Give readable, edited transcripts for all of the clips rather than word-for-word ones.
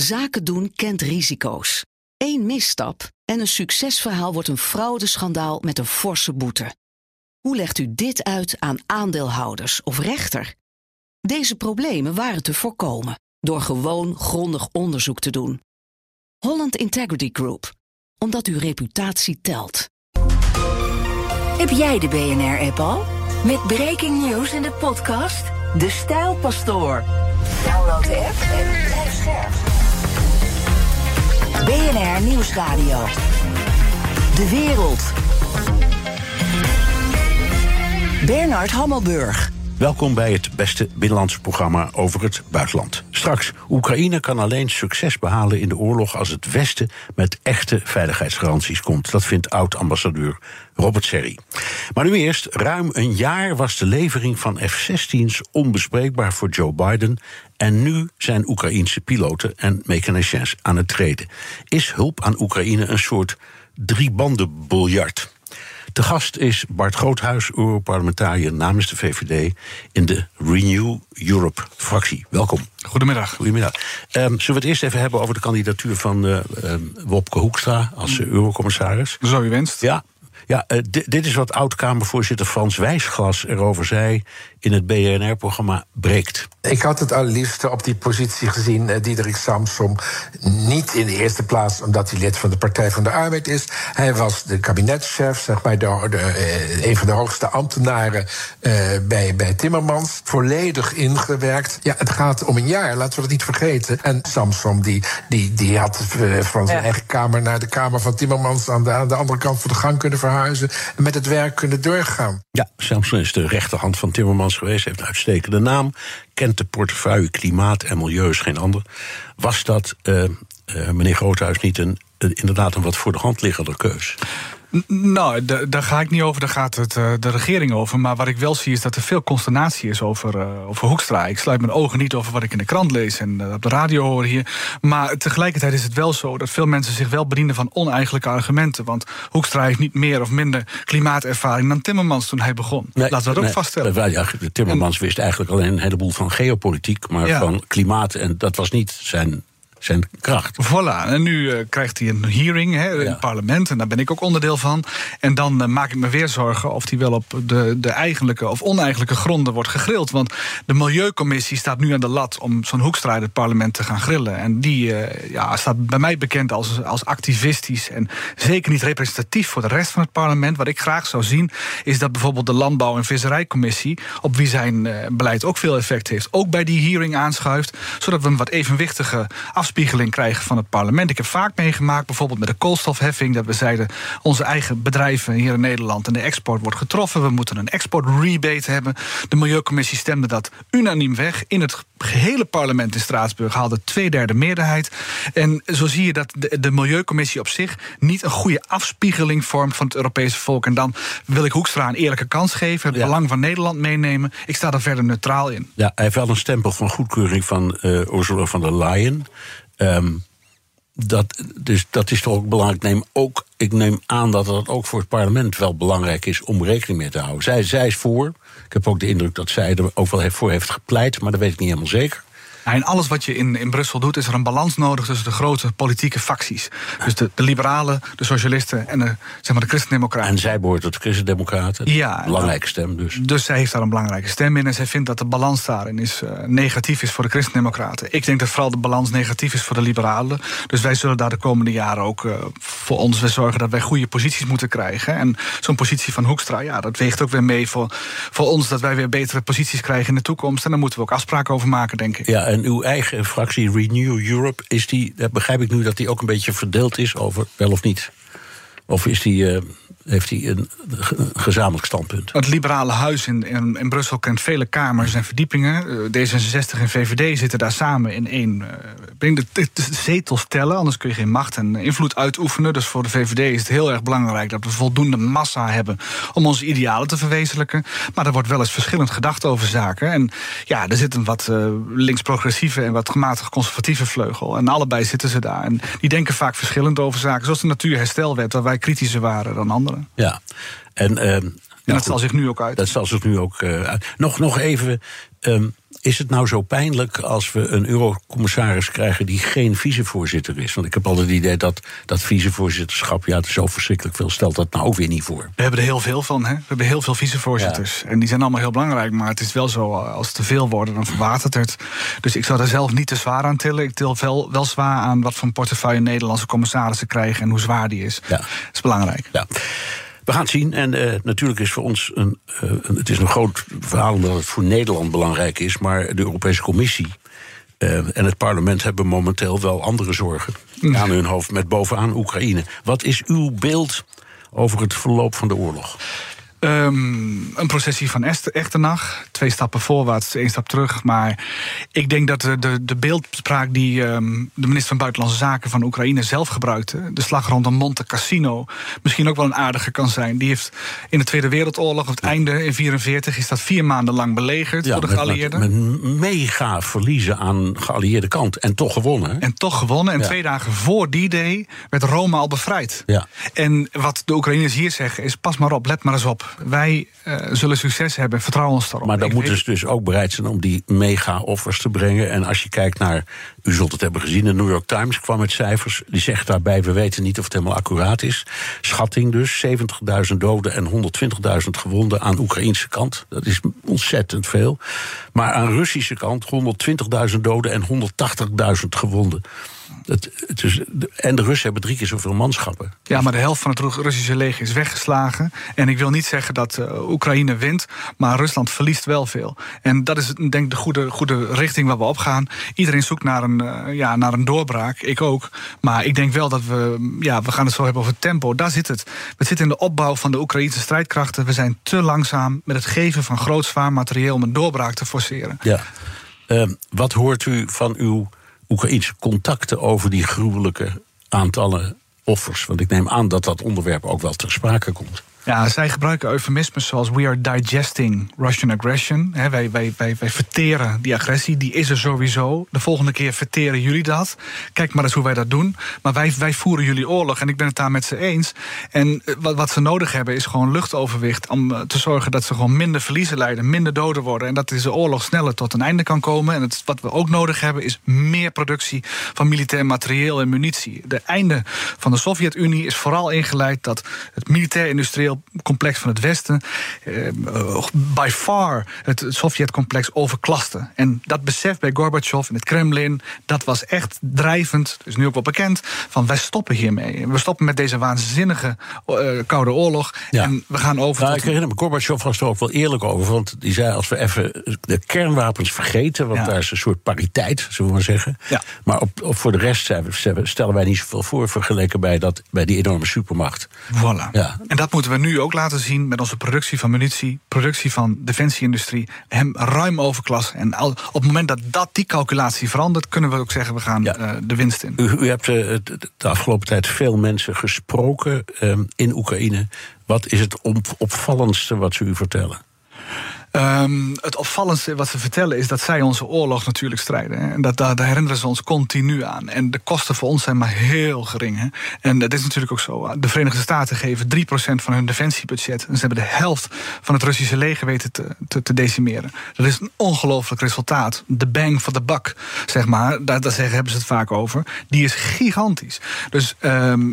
Zaken doen kent risico's. Eén misstap en een succesverhaal wordt een fraudeschandaal met een forse boete. Hoe legt u dit uit aan aandeelhouders of rechter? Deze problemen waren te voorkomen door gewoon grondig onderzoek te doen. Holland Integrity Group, omdat uw reputatie telt. Heb jij de BNR-app al? Met breaking news in de podcast De Stijlpastoor. Download de app en blijf scherp. BNR Nieuwsradio. De wereld. Bernard Hamelburg. Welkom bij het beste binnenlandse programma over het buitenland. Straks, Oekraïne kan alleen succes behalen in de oorlog als het Westen met echte veiligheidsgaranties komt. Dat vindt oud-ambassadeur Robert Serry. Maar nu eerst, ruim een jaar was de levering van F-16's onbespreekbaar voor Joe Biden. En nu zijn Oekraïense piloten en mechaniciens aan het treden. Is hulp aan Oekraïne een soort driebandenbiljart? De gast is Bart Groothuis, Europarlementariër namens de VVD in de Renew Europe-fractie. Welkom. Goedemiddag. Goedemiddag. Zullen we het eerst even hebben over de kandidatuur van Wopke Hoekstra als Eurocommissaris? Zo u wenst. Ja, dit is wat oud-Kamervoorzitter Frans Weisglas erover zei in het BNR-programma Breekt. Ik had het allerliefste op die positie gezien, Diederik Samsom. Niet in de eerste plaats omdat hij lid van de Partij van de Arbeid is. Hij was de kabinetschef, zeg maar, een van de hoogste ambtenaren bij Timmermans. Volledig ingewerkt. Ja, het gaat om een jaar, laten we dat niet vergeten. En Samsom die had van zijn eigen kamer naar de kamer van Timmermans aan de andere kant van de gang kunnen verhuizen en met het werk kunnen doorgaan. Ja, Samsom is de rechterhand van Timmermans geweest, heeft een uitstekende naam, kent de portefeuille klimaat en milieu is geen ander. Was dat, meneer Groothuis, niet inderdaad een wat voor de hand liggende keus? Nou, daar ga ik niet over, daar gaat het de regering over. Maar wat ik wel zie is dat er veel consternatie is over Hoekstra. Ik sluit mijn ogen niet over wat ik in de krant lees en op de radio hoor hier. Maar tegelijkertijd is het wel zo dat veel mensen zich wel bedienen van oneigenlijke argumenten. Want Hoekstra heeft niet meer of minder klimaatervaring dan Timmermans toen hij begon. Nee, laten we dat ook vaststellen. Ja, Timmermans wist eigenlijk alleen een heleboel van geopolitiek, maar van klimaat, en dat was niet zijn kracht. Voilà, en nu krijgt hij een hearing in het parlement, en daar ben ik ook onderdeel van. En dan maak ik me weer zorgen of hij wel op de eigenlijke of oneigenlijke gronden wordt gegrild. Want de Milieucommissie staat nu aan de lat om zo'n Hoekstra in het parlement te gaan grillen. En die staat bij mij bekend als activistisch en zeker niet representatief voor de rest van het parlement. Wat ik graag zou zien is dat bijvoorbeeld de Landbouw- en Visserijcommissie, op wie zijn beleid ook veel effect heeft, ook bij die hearing aanschuift, zodat we een wat evenwichtige afspiegeling krijgen van het parlement. Ik heb vaak meegemaakt, bijvoorbeeld met de koolstofheffing, dat we zeiden, onze eigen bedrijven hier in Nederland en de export wordt getroffen, we moeten een exportrebate hebben. De Milieucommissie stemde dat unaniem weg. In het gehele parlement in Straatsburg haalde 2/3 meerderheid. En zo zie je dat de Milieucommissie op zich niet een goede afspiegeling vormt van het Europese volk. En dan wil ik Hoekstra een eerlijke kans geven, het belang van Nederland meenemen. Ik sta daar verder neutraal in. Ja, hij heeft wel een stempel van goedkeuring van Ursula van der Leyen. Dat is toch ook belangrijk. Ik neem aan dat het ook voor het parlement wel belangrijk is om rekening mee te houden. Zij is voor. Ik heb ook de indruk dat zij er ook wel voor heeft gepleit, maar dat weet ik niet helemaal zeker. In alles wat je in Brussel doet, is er een balans nodig tussen de grote politieke facties. Dus de liberalen, de socialisten en de christendemocraten. En zij behoort tot de christendemocraten. Ja. Belangrijke stem dus. Dus zij heeft daar een belangrijke stem in. En zij vindt dat de balans daarin negatief is voor de christendemocraten. Ik denk dat vooral de balans negatief is voor de liberalen. Dus wij zullen daar de komende jaren ook voor ons weer zorgen dat wij goede posities moeten krijgen. En zo'n positie van Hoekstra, dat weegt ook weer mee voor ons, dat wij weer betere posities krijgen in de toekomst. En daar moeten we ook afspraken over maken, denk ik. Ja. En uw eigen fractie Renew Europe, begrijp ik nu dat die ook een beetje verdeeld is over wel of niet? Of heeft hij een gezamenlijk standpunt? Het liberale huis in Brussel kent vele kamers en verdiepingen. D66 en VVD zitten daar samen in één. De zetels tellen, anders kun je geen macht en invloed uitoefenen. Dus voor de VVD is het heel erg belangrijk dat we voldoende massa hebben om onze idealen te verwezenlijken. Maar er wordt wel eens verschillend gedacht over zaken. En ja, er zit een wat links-progressieve en wat gematigd conservatieve vleugel. En allebei zitten ze daar. En die denken vaak verschillend over zaken. Zoals de Natuurherstelwet, waar wij kritischer waren dan anderen. Ja, en En dat zal zich nu ook uit. Dat zal zich nu ook uit. Nog even, is het nou zo pijnlijk als we een eurocommissaris krijgen die geen vicevoorzitter is? Want ik heb altijd het idee dat vicevoorzitterschap, ja, het is zo verschrikkelijk veel, stelt dat nou ook weer niet voor. We hebben er heel veel van, hè? We hebben heel veel vicevoorzitters. Ja. En die zijn allemaal heel belangrijk, maar het is wel zo, als het te veel worden, dan verwatert het. Dus ik zou daar zelf niet te zwaar aan tillen. Ik til wel zwaar aan wat voor portefeuille Nederlandse commissarissen krijgen en hoe zwaar die is. Ja. Dat is belangrijk. Ja. We gaan het zien. En natuurlijk is voor ons het is een groot verhaal omdat het voor Nederland belangrijk is, maar de Europese Commissie en het parlement hebben momenteel wel andere zorgen aan hun hoofd, met bovenaan Oekraïne. Wat is uw beeld over het verloop van de oorlog? Een processie van echternach. 2 stappen voorwaarts, 1 stap terug. Maar ik denk dat de beeldspraak die de minister van Buitenlandse Zaken van Oekraïne zelf gebruikte, de slag rondom Monte Cassino, misschien ook wel een aardige kan zijn. Die heeft in de Tweede Wereldoorlog, op het einde in 1944... is dat 4 maanden lang belegerd door de geallieerden. Met mega verliezen aan geallieerde kant. En toch gewonnen. Hè? En toch gewonnen. En 2 dagen voor die day werd Rome al bevrijd. Ja. En wat de Oekraïners hier zeggen is, pas maar op, let maar eens op. Wij zullen succes hebben, vertrouw ons daarop. Maar dan moeten ze dus ook bereid zijn om die mega-offers te brengen. En als je kijkt naar, u zult het hebben gezien, de New York Times kwam met cijfers. Die zegt daarbij, we weten niet of het helemaal accuraat is. Schatting dus, 70.000 doden en 120.000 gewonden aan Oekraïnse kant. Dat is ontzettend veel. Maar aan Russische kant 120.000 doden en 180.000 gewonden. En de Russen hebben 3 keer zoveel manschappen. Ja, maar de helft van het Russische leger is weggeslagen. En ik wil niet zeggen dat Oekraïne wint, maar Rusland verliest wel veel. En dat is denk ik de goede richting waar we op gaan. Iedereen zoekt naar een doorbraak, ik ook. Maar ik denk wel dat we gaan het zo hebben over tempo. Daar zit het. We zitten in de opbouw van de Oekraïnse strijdkrachten. We zijn te langzaam met het geven van groot zwaar materieel om een doorbraak te forceren. Ja. Wat hoort u van uw Oekraïense contacten over die gruwelijke aantallen offers? Want ik neem aan dat dat onderwerp ook wel ter sprake komt. Ja, zij gebruiken eufemismes zoals we are digesting Russian aggression. He, wij verteren die agressie, die is er sowieso. De volgende keer verteren jullie dat. Kijk maar eens hoe wij dat doen. Maar wij voeren jullie oorlog en ik ben het daar met ze eens. En wat ze nodig hebben is gewoon luchtoverwicht om te zorgen dat ze gewoon minder verliezen lijden, minder doden worden en dat deze oorlog sneller tot een einde kan komen. En wat we ook nodig hebben is meer productie van militair materieel en munitie. De einde van de Sovjet-Unie is vooral ingeleid dat het militair-industrieel complex van het Westen by far het Sovjet-complex overklaste. En dat besef bij Gorbachev en het Kremlin, dat was echt drijvend, dat is nu ook wel bekend, van wij stoppen hiermee. We stoppen met deze waanzinnige Koude Oorlog en we gaan over... Nou, ik herinner me, Gorbachev was er ook wel eerlijk over, want die zei, als we even de kernwapens vergeten, want daar is een soort pariteit, zullen we maar zeggen. Ja. Maar voor de rest stellen wij niet zoveel voor, vergeleken bij die enorme supermacht. Voilà. Ja. En dat moeten we nu ook laten zien met onze productie van munitie, productie van defensieindustrie, hem ruim overklas. En op het moment dat die calculatie verandert, kunnen we ook zeggen, we gaan de winst in. U hebt de afgelopen tijd veel mensen gesproken in Oekraïne. Wat is het opvallendste wat ze u vertellen? Het opvallendste wat ze vertellen is dat zij onze oorlog natuurlijk strijden. Hè? En daar herinneren ze ons continu aan. En de kosten voor ons zijn maar heel gering. Hè? En dat is natuurlijk ook zo. De Verenigde Staten geven 3% van hun defensiebudget. En ze hebben de helft van het Russische leger weten te decimeren. Dat is een ongelooflijk resultaat. De bang for the buck, zeg maar. Daar hebben ze het vaak over. Die is gigantisch. Dus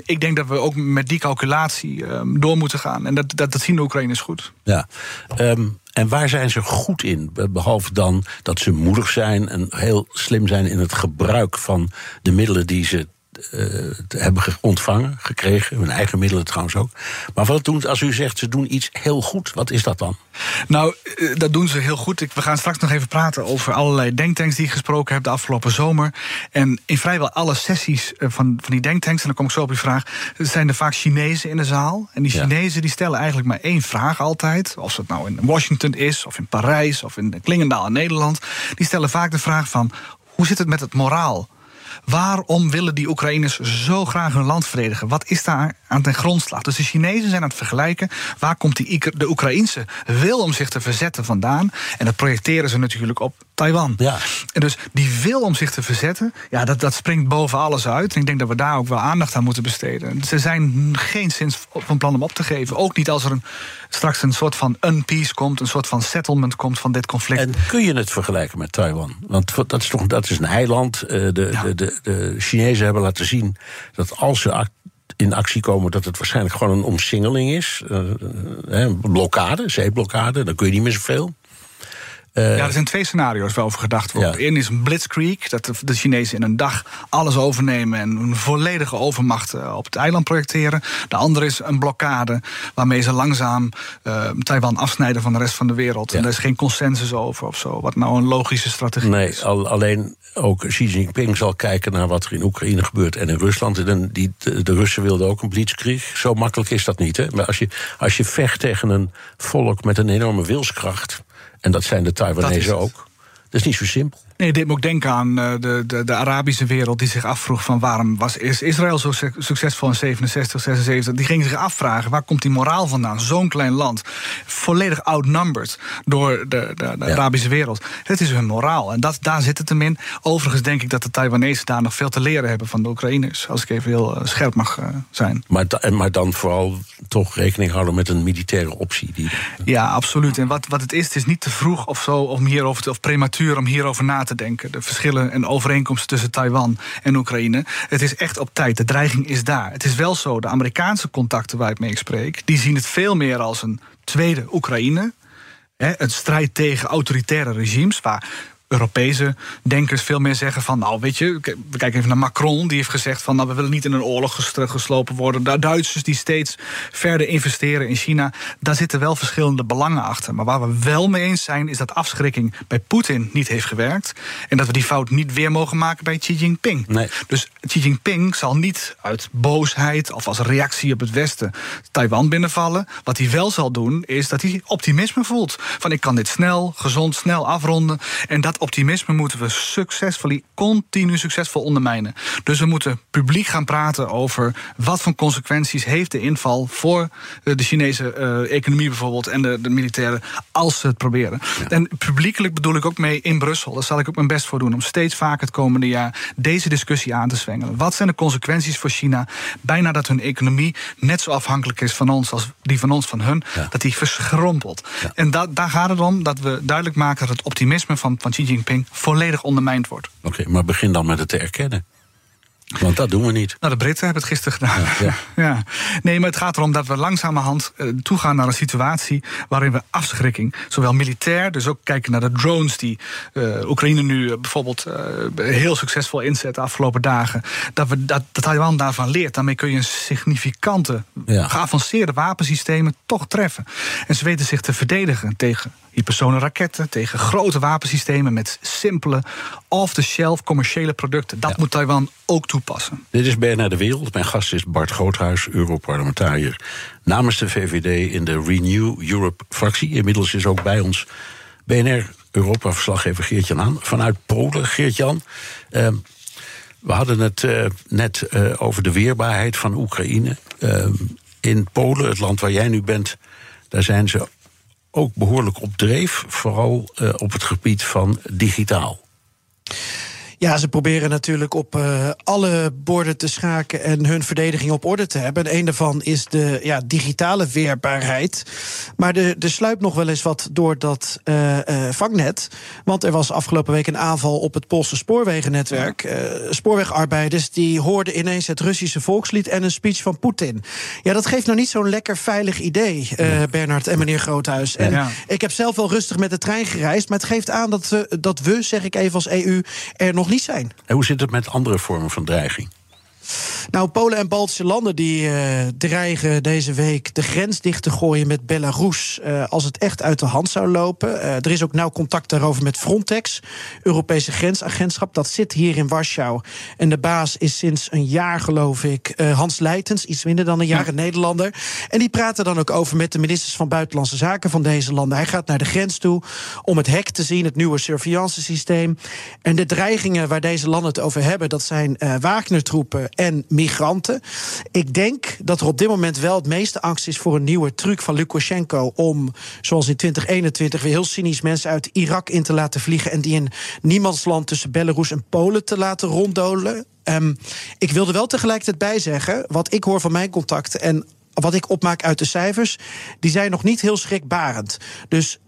ik denk dat we ook met die calculatie door moeten gaan. En dat zien de Oekraïners goed. Ja. En waar zijn ze goed in? Behalve dan dat ze moedig zijn en heel slim zijn in het gebruik van de middelen die ze hebben ontvangen, gekregen. Hun eigen middelen trouwens ook. Maar wat doen ze als u zegt ze doen iets heel goed? Wat is dat dan? Nou, dat doen ze heel goed. We gaan straks nog even praten over allerlei denktanks die ik gesproken heb de afgelopen zomer. En in vrijwel alle sessies van die denktanks, en dan kom ik zo op uw vraag, zijn er vaak Chinezen in de zaal. En die Chinezen die stellen eigenlijk maar 1 vraag altijd. Of dat nou in Washington is, of in Parijs, of in Klingendaal in Nederland. Die stellen vaak de vraag van, hoe zit het met het moraal? Waarom willen die Oekraïners zo graag hun land verdedigen? Wat is daar aan ten grondslag? Dus de Chinezen zijn aan het vergelijken. Waar komt de Oekraïense wil om zich te verzetten vandaan? En dat projecteren ze natuurlijk op Taiwan. Ja. En dus die wil om zich te verzetten, ja, dat springt boven alles uit. En ik denk dat we daar ook wel aandacht aan moeten besteden. Ze zijn geenszins van plan om op te geven. Ook niet als er straks een soort van unpeace komt, een soort van settlement komt van dit conflict. En kun je het vergelijken met Taiwan? Want dat is toch een eiland. De Chinezen hebben laten zien dat als ze in actie komen, dat het waarschijnlijk gewoon een omsingeling is. Blokkade, zeeblokkade, dan kun je niet meer zoveel. Ja, er zijn twee scenario's waarover gedacht wordt. Ja. Eén is een blitzkrieg, dat de Chinezen in een dag alles overnemen en een volledige overmacht op het eiland projecteren. De andere is een blokkade, waarmee ze langzaam Taiwan afsnijden van de rest van de wereld. Ja. En daar is geen consensus over of zo, wat nou een logische strategie is. Nee, alleen ook Xi Jinping zal kijken naar wat er in Oekraïne gebeurt en in Rusland. En de Russen wilden ook een blitzkrieg. Zo makkelijk is dat niet, hè? Maar als je vecht tegen een volk met een enorme wilskracht, en dat zijn de Taiwanese ook. Dat is niet zo simpel. Nee, dit moet ik denken aan de Arabische wereld die zich afvroeg van waarom was Israël zo succesvol in 67, 76. Die ging zich afvragen, waar komt die moraal vandaan? Zo'n klein land, volledig outnumbered door de Arabische wereld. Het is hun moraal en daar zit het hem in. Overigens denk ik dat de Taiwanese daar nog veel te leren hebben van de Oekraïners, als ik even heel scherp mag zijn. Maar dan vooral toch rekening houden met een militaire optie. Ja, absoluut. En wat het is, het is niet te vroeg of zo om hierover of prematuur om hierover na te denken. De verschillen en overeenkomsten tussen Taiwan en Oekraïne. Het is echt op tijd. De dreiging is daar. Het is wel zo, de Amerikaanse contacten waar ik mee spreek, die zien het veel meer als een tweede Oekraïne. Een strijd tegen autoritaire regimes, waar Europese denkers veel meer zeggen van, nou weet je, we kijken even naar Macron, die heeft gezegd van, nou we willen niet in een oorlog geslopen worden. De Duitsers die steeds verder investeren in China, daar zitten wel verschillende belangen achter. Maar waar we wel mee eens zijn, is dat afschrikking bij Poetin niet heeft gewerkt en dat we die fout niet weer mogen maken bij Xi Jinping. Nee. Dus Xi Jinping zal niet uit boosheid of als reactie op het Westen Taiwan binnenvallen. Wat hij wel zal doen, is dat hij optimisme voelt. Van ik kan dit snel afronden en dat optimisme moeten we continu succesvol ondermijnen. Dus we moeten publiek gaan praten over wat voor consequenties heeft de inval voor de Chinese economie bijvoorbeeld en de militairen als ze het proberen. Ja. En publiekelijk bedoel ik ook mee in Brussel. Daar zal ik ook mijn best voor doen om steeds vaker het komende jaar deze discussie aan te zwengelen. Wat zijn de consequenties voor China? Bijna dat hun economie net zo afhankelijk is van ons als die van ons van hun. Ja. Dat die verschrompelt. Ja. En daar gaat het om dat we duidelijk maken dat het optimisme van Xi Jinping volledig ondermijnd wordt. Oké, maar begin dan met het te erkennen. Want dat doen we niet. Nou, de Britten hebben het gisteren gedaan. Ja. Nee, maar het gaat erom dat we langzamerhand toegaan naar een situatie waarin we afschrikking, zowel militair, dus ook kijken naar de drones die Oekraïne nu bijvoorbeeld heel succesvol inzet de afgelopen dagen, dat Taiwan daarvan leert. Daarmee kun je een significante, geavanceerde wapensystemen toch treffen. En ze weten zich te verdedigen tegen hypersonenraketten, tegen grote wapensystemen met simpele, off-the-shelf commerciële producten. Dat moet Taiwan ook toepassen. Dit is BNR De Wereld. Mijn gast is Bart Groothuis, Europarlementariër namens de VVD in de Renew Europe-fractie. Inmiddels is ook bij ons BNR-Europa-verslaggever Geert-Jan Haan vanuit Polen. Geert-Jan, we hadden het net over de weerbaarheid van Oekraïne. In Polen, het land waar jij nu bent, daar zijn ze ook behoorlijk op dreef, vooral op het gebied van digitaal. Ja, ze proberen natuurlijk op alle borden te schaken en hun verdediging op orde te hebben. En een daarvan is de digitale weerbaarheid. Maar er sluipt nog wel eens wat door dat vangnet. Want er was afgelopen week een aanval op het Poolse spoorwegennetwerk. Spoorwegarbeiders die hoorden ineens het Russische volkslied en een speech van Poetin. Ja, dat geeft nou niet zo'n lekker veilig idee, Bernard en meneer Groothuis. En ik heb zelf wel rustig met de trein gereisd, maar het geeft aan dat we, zeg ik even als EU, er nog niet zijn. En hoe zit het met andere vormen van dreiging? Nou, Polen en Baltische landen die dreigen deze week de grens dicht te gooien met Belarus als het echt uit de hand zou lopen. Er is ook nauw contact daarover met Frontex, Europese grensagentschap. Dat zit hier in Warschau. En de baas is sinds een jaar, geloof ik, Hans Leitens, iets minder dan een jaar, een Nederlander. En die praat er dan ook over met de ministers van Buitenlandse Zaken van deze landen. Hij gaat naar de grens toe om het hek te zien, het nieuwe surveillance systeem. En de dreigingen waar deze landen het over hebben, dat zijn Wagner-troepen en migranten. Ik denk dat er op dit moment wel het meeste angst is voor een nieuwe truc van Lukashenko om, zoals in 2021, weer heel cynisch mensen uit Irak in te laten vliegen en die in niemandsland tussen Belarus en Polen te laten ronddolen. Ik wilde wel tegelijkertijd bijzeggen, wat ik hoor van mijn contacten en wat ik opmaak uit de cijfers, die zijn nog niet heel schrikbarend. Dus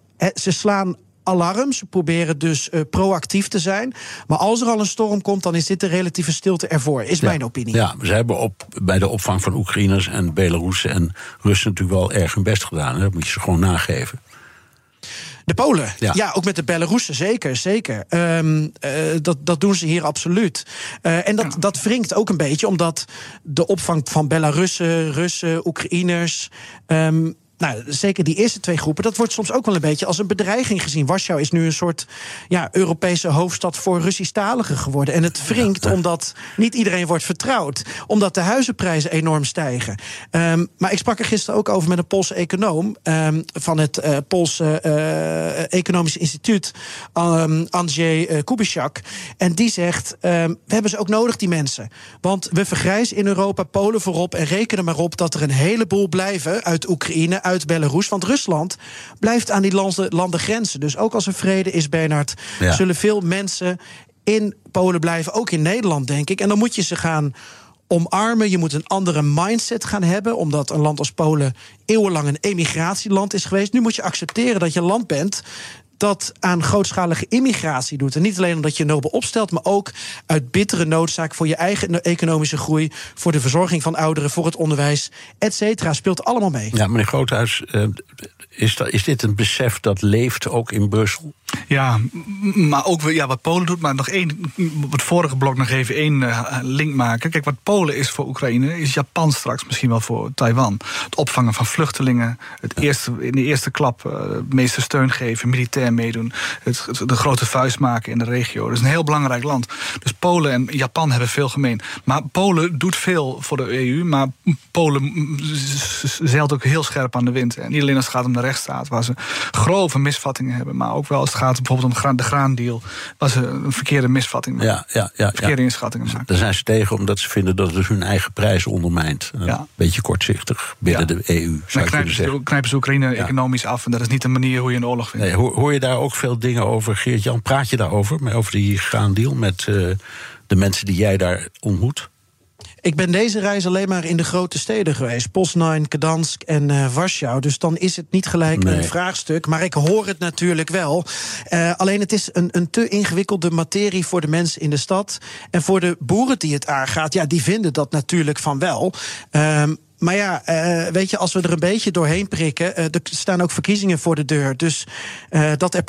ze slaan alarm, ze proberen dus proactief te zijn. Maar als er al een storm komt, dan is dit de relatieve stilte ervoor, is mijn opinie. Ja, ze hebben bij de opvang van Oekraïners en Belarussen en Russen natuurlijk wel erg hun best gedaan. Hè? Dat moet je ze gewoon nageven. De Polen, ja, ook met de Belarussen, zeker. Dat doen ze hier absoluut. En dat wringt ook een beetje, omdat de opvang van Belarussen, Russen, Oekraïners, zeker die eerste twee groepen, dat wordt soms ook wel een beetje als een bedreiging gezien. Warszawa is nu een soort Europese hoofdstad voor Russisch-taligen geworden. En het wringt omdat niet iedereen wordt vertrouwd. Omdat de huizenprijzen enorm stijgen. Maar ik sprak er gisteren ook over met een Poolse econoom van het Poolse Economisch Instituut, Andrzej Kubicak. En die zegt, we hebben ze ook nodig, die mensen. Want we vergrijzen in Europa, Polen voorop, en rekenen maar op dat er een heleboel blijven uit Oekraïne, uit Belarus, want Rusland blijft aan die landen grenzen. Dus ook als er vrede is, Bernard, zullen veel mensen in Polen blijven, ook in Nederland, denk ik. En dan moet je ze gaan omarmen, je moet een andere mindset gaan hebben, omdat een land als Polen eeuwenlang een emigratieland is geweest. Nu moet je accepteren dat je een land bent dat aan grootschalige immigratie doet. En niet alleen omdat je nobel opstelt, maar ook uit bittere noodzaak voor je eigen economische groei, voor de verzorging van ouderen, voor het onderwijs, et cetera. Speelt allemaal mee. Ja, meneer Groothuis, is dit een besef dat leeft ook in Brussel? Ja, maar ook wat Polen doet. Maar nog op het vorige blok nog even één link maken. Kijk, wat Polen is voor Oekraïne, is Japan straks misschien wel voor Taiwan. Het opvangen van vluchtelingen, in de eerste klap het meeste steun geven, militair meedoen, de grote vuist maken in de regio. Dat is een heel belangrijk land. Dus Polen en Japan hebben veel gemeen. Maar Polen doet veel voor de EU, maar Polen zeilt ook heel scherp aan de wind. En niet alleen als het gaat om de rechtsstaat, waar ze grove misvattingen hebben, maar ook wel als het gaat bijvoorbeeld om de graandeal, waar ze een verkeerde misvatting maken. Verkeerde inschattingen maken. Daar zijn ze tegen, omdat ze vinden dat het dus hun eigen prijs ondermijnt. Een beetje kortzichtig binnen de EU. Dan knijpen ze Oekraïne economisch af, en dat is niet de manier hoe je een oorlog vindt. Nee, hoor je daar ook veel dingen over, Geert-Jan? Praat je daarover, over die graandeal met de mensen die jij daar ontmoet? Ik ben deze reis alleen maar in de grote steden geweest. Poznań, Gdansk en Warschau. Dus dan is het niet gelijk een vraagstuk. Maar ik hoor het natuurlijk wel. Alleen het is een te ingewikkelde materie voor de mensen in de stad. En voor de boeren die het aangaat, die vinden dat natuurlijk van wel. Maar als we er een beetje doorheen prikken, er staan ook verkiezingen voor de deur. Dus dat er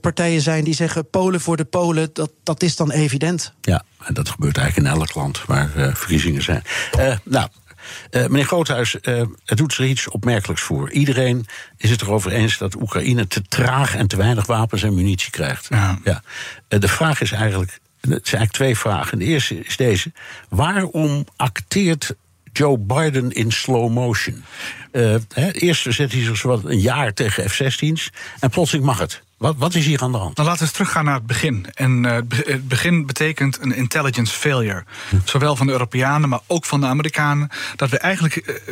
partijen zijn die zeggen Polen voor de Polen, dat is dan evident. Ja, en dat gebeurt eigenlijk in elk land waar verkiezingen zijn. Meneer Groothuis, het doet er iets opmerkelijks voor. Iedereen is het erover eens dat Oekraïne te traag en te weinig wapens en munitie krijgt. Ja. Ja. De vraag is eigenlijk, het zijn eigenlijk twee vragen. De eerste is deze: waarom acteert Joe Biden in slow motion? Eerst zet hij zich zowat een jaar tegen F-16's en plotseling mag het. Wat is hier aan de hand? Nou, laten we eens teruggaan naar het begin. En het begin betekent een intelligence failure. Zowel van de Europeanen, maar ook van de Amerikanen. Dat we eigenlijk,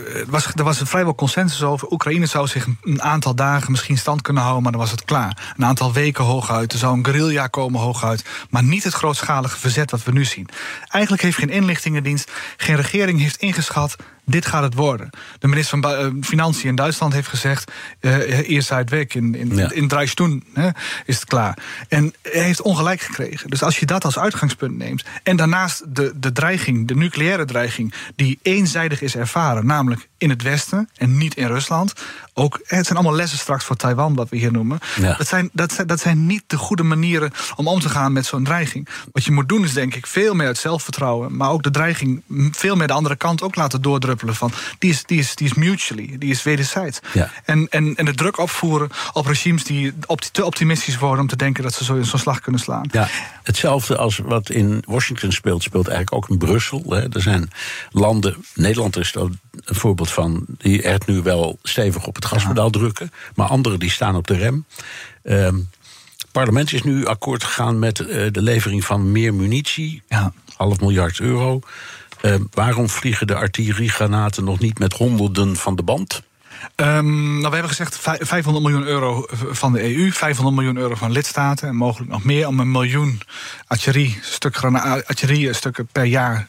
er was vrijwel consensus over. Oekraïne zou zich een aantal dagen misschien stand kunnen houden, maar dan was het klaar. Een aantal weken hooguit. Er zou een guerrilla komen hooguit. Maar niet het grootschalige verzet wat we nu zien. Eigenlijk heeft geen inlichtingendienst, geen regering heeft ingeschat, dit gaat het worden. De minister van Financiën in Duitsland heeft gezegd, eerst uit weg, in drie stunden is het klaar. En hij heeft ongelijk gekregen. Dus als je dat als uitgangspunt neemt, en daarnaast de dreiging, de nucleaire dreiging, die eenzijdig is ervaren, namelijk in het Westen en niet in Rusland. Ook, het zijn allemaal lessen straks voor Taiwan, wat we hier noemen. Ja. Dat zijn niet de goede manieren om te gaan met zo'n dreiging. Wat je moet doen is, denk ik, veel meer het zelfvertrouwen, maar ook de dreiging veel meer de andere kant ook laten doordruppelen. Van, die is mutually, die is wederzijds. Ja. En de druk opvoeren op regimes die te optimistisch worden om te denken dat ze zo'n slag kunnen slaan. Ja, hetzelfde als wat in Washington speelt eigenlijk ook in Brussel. Hè. Er zijn landen, Nederland is dat een voorbeeld van, die echt nu wel stevig op het gaspedaal drukken, maar anderen die staan op de rem. Het parlement is nu akkoord gegaan met de levering van meer munitie, €500 miljoen. Waarom vliegen de artilleriegranaten nog niet met honderden van de band? We hebben gezegd €500 miljoen van de EU, €500 miljoen van lidstaten en mogelijk nog meer om 1 miljoen artilleriestukken per jaar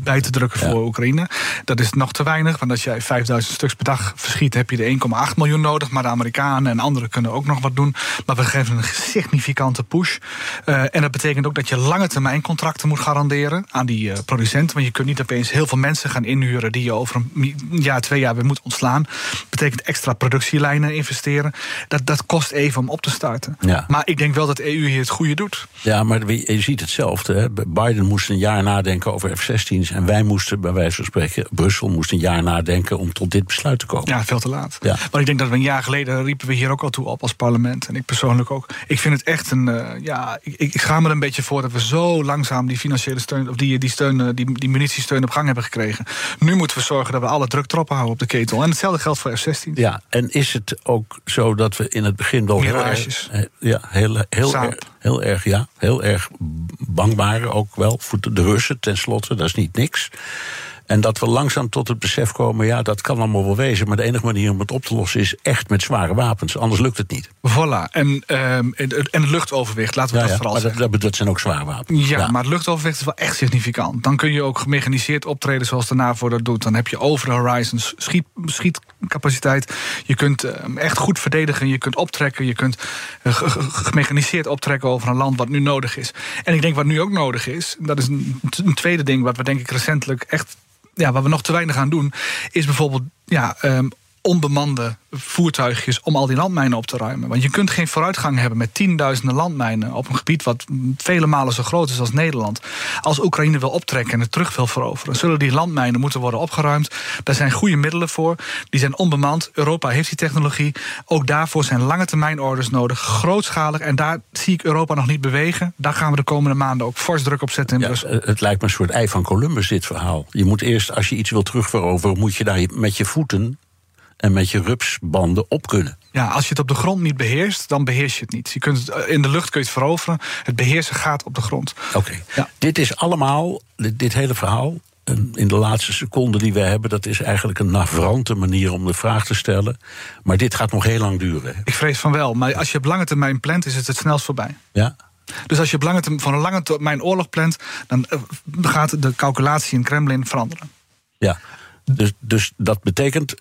bij te drukken voor Oekraïne. Dat is nog te weinig, want als jij 5000 stuks per dag verschiet, heb je de 1,8 miljoen nodig. Maar de Amerikanen en anderen kunnen ook nog wat doen. Maar we geven een significante push. En dat betekent ook dat je lange termijn contracten moet garanderen aan die producenten. Want je kunt niet opeens heel veel mensen gaan inhuren die je over een jaar, 2 jaar weer moet ontslaan. Dat betekent extra productielijnen investeren. Dat kost even om op te starten. Ja. Maar ik denk wel dat de EU hier het goede doet. Ja, maar je ziet hetzelfde. Hè? Biden moest een jaar nadenken over F-16's. En wij moesten, bij wijze van spreken, Brussel moest een jaar nadenken om tot dit besluit te komen. Ja, veel te laat. Ja. Maar ik denk dat we een jaar geleden riepen we hier ook al toe op als parlement. En ik persoonlijk ook. Ik vind het echt een... Ik schaam me er een beetje voor dat we zo langzaam die financiële steun, of die munitiesteun op gang hebben gekregen. Nu moeten we zorgen dat we alle druktroppen houden op de ketel. En hetzelfde geldt voor F-16. Ja, en is het ook zo dat we in het begin wel heel erg bang waren ook wel voor de Russen tenslotte, dat is niet niks. En dat we langzaam tot het besef komen, ja, dat kan allemaal wel wezen, maar de enige manier om het op te lossen is echt met zware wapens. Anders lukt het niet. Voilà. En het luchtoverwicht, laten we vooral zeggen. Dat zijn ook zware wapens. Ja, maar het luchtoverwicht is wel echt significant. Dan kun je ook gemechaniseerd optreden zoals de NAVO dat doet. Dan heb je over de horizons schietcapaciteit. Je kunt echt goed verdedigen, je kunt optrekken, je kunt gemechaniseerd optrekken over een land wat nu nodig is. En ik denk wat nu ook nodig is, dat is een tweede ding wat we denk ik recentelijk echt... Ja, wat we nog te weinig aan doen, is bijvoorbeeld onbemande voertuigjes om al die landmijnen op te ruimen. Want je kunt geen vooruitgang hebben met tienduizenden landmijnen op een gebied wat vele malen zo groot is als Nederland. Als Oekraïne wil optrekken en het terug wil veroveren, zullen die landmijnen moeten worden opgeruimd. Daar zijn goede middelen voor. Die zijn onbemand. Europa heeft die technologie. Ook daarvoor zijn lange termijn orders nodig. Grootschalig. En daar zie ik Europa nog niet bewegen. Daar gaan we de komende maanden ook fors druk op zetten in Brussel. Het lijkt me een soort ei van Columbus, dit verhaal. Je moet eerst, als je iets wil terugveroveren, moet je daar met je voeten en met je rupsbanden op kunnen. Ja, als je het op de grond niet beheerst, dan beheers je het niet. In de lucht kun je het veroveren. Het beheersen gaat op de grond. Oké. Ja. Dit is allemaal, dit hele verhaal, in de laatste seconde die we hebben, dat is eigenlijk een navrante manier om de vraag te stellen. Maar dit gaat nog heel lang duren. Hè? Ik vrees van wel, maar als je op lange termijn plant, is het snelst voorbij. Ja. Dus als je van een lange termijn oorlog plant, dan gaat de calculatie in Kremlin veranderen. Ja, dus dat betekent...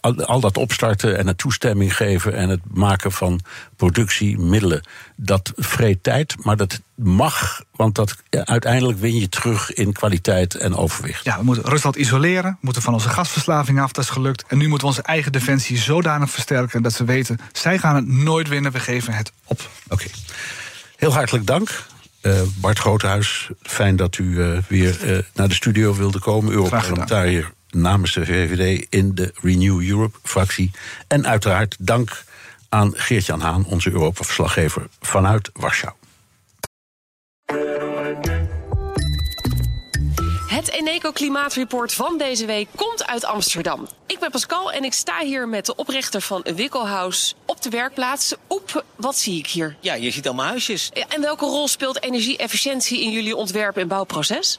Al dat opstarten en het toestemming geven en het maken van productiemiddelen, dat vreet tijd, maar dat mag, want uiteindelijk win je terug in kwaliteit en overwicht. Ja, we moeten Rusland isoleren, we moeten van onze gasverslaving af, dat is gelukt. En nu moeten we onze eigen defensie zodanig versterken dat ze weten, zij gaan het nooit winnen, we geven het op. Oké. Heel hartelijk dank. Bart Groothuis, fijn dat u weer naar de studio wilde komen. Europarlementariër namens de VVD in de Renew Europe-fractie. En uiteraard dank aan Geert-Jan Haan, onze Europa-verslaggever vanuit Warschau. Het Eneco Klimaatreport van deze week komt uit Amsterdam. Ik ben Pascal en ik sta hier met de oprichter van Wikkelhuis op de werkplaats. Oep, wat zie ik hier? Ja, je ziet allemaal huisjes. En welke rol speelt energie-efficiëntie in jullie ontwerp- en bouwproces?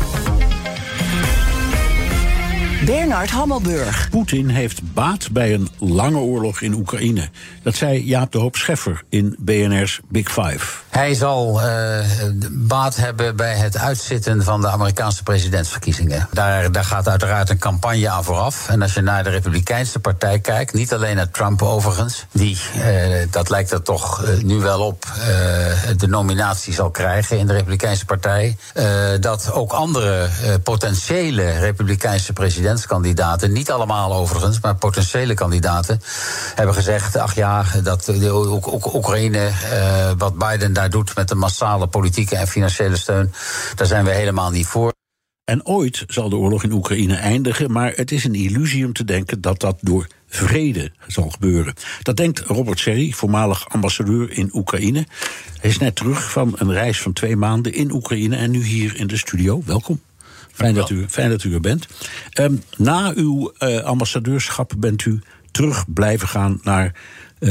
Bernard Hamelburg. Poetin heeft baat bij een lange oorlog in Oekraïne. Dat zei Jaap de Hoop Scheffer in BNR's Big Five. Hij zal baat hebben bij het uitzitten van de Amerikaanse presidentsverkiezingen. Daar gaat uiteraard een campagne aan vooraf. En als je naar de Republikeinse partij kijkt, niet alleen naar Trump overigens, die, dat lijkt er toch nu wel op, de nominatie zal krijgen in de Republikeinse partij. Dat ook andere potentiële Republikeinse presidentskandidaten, niet allemaal overigens, maar potentiële kandidaten, hebben gezegd, ach ja, dat de Oekraïne, wat Biden daar doet met de massale politieke en financiële steun, daar zijn we helemaal niet voor. En ooit zal de oorlog in Oekraïne eindigen, maar het is een illusie om te denken dat dat door vrede zal gebeuren. Dat denkt Robert Serry, voormalig ambassadeur in Oekraïne. Hij is net terug van een reis van 2 maanden in Oekraïne en nu hier in de studio. Welkom. Fijn dat u er bent. Na uw ambassadeurschap bent u terug blijven gaan naar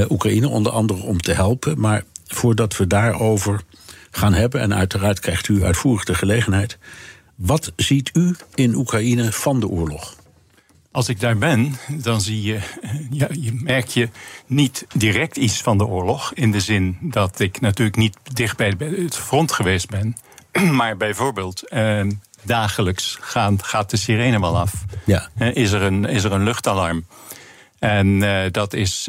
Oekraïne, onder andere om te helpen. Maar voordat we daarover gaan hebben, en uiteraard krijgt u uitvoerig de gelegenheid, wat ziet u in Oekraïne van de oorlog? Als ik daar ben, dan zie je, ja, merk je niet direct iets van de oorlog, in de zin dat ik natuurlijk niet dicht bij het front geweest ben. Maar bijvoorbeeld dagelijks gaat de sirene wel af. Ja. Is er een luchtalarm. En dat is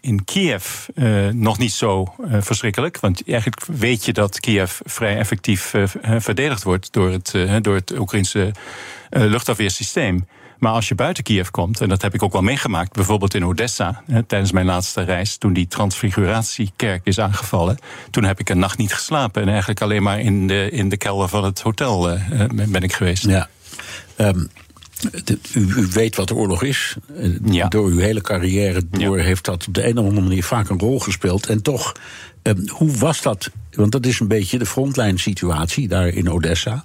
in Kiev nog niet zo verschrikkelijk. Want eigenlijk weet je dat Kiev vrij effectief verdedigd wordt door het Oekraïnse luchtafweersysteem. Maar als je buiten Kiev komt, en dat heb ik ook wel meegemaakt, bijvoorbeeld in Odessa, tijdens mijn laatste reis, toen die Transfiguratiekerk is aangevallen, toen heb ik een nacht niet geslapen. En eigenlijk alleen maar in de kelder van het hotel ben ik geweest. Ja. U weet wat de oorlog is. Ja. Door uw hele carrière heeft dat op de een of andere manier vaak een rol gespeeld. En toch, hoe was dat? Want dat is een beetje de frontlijnsituatie daar in Odessa.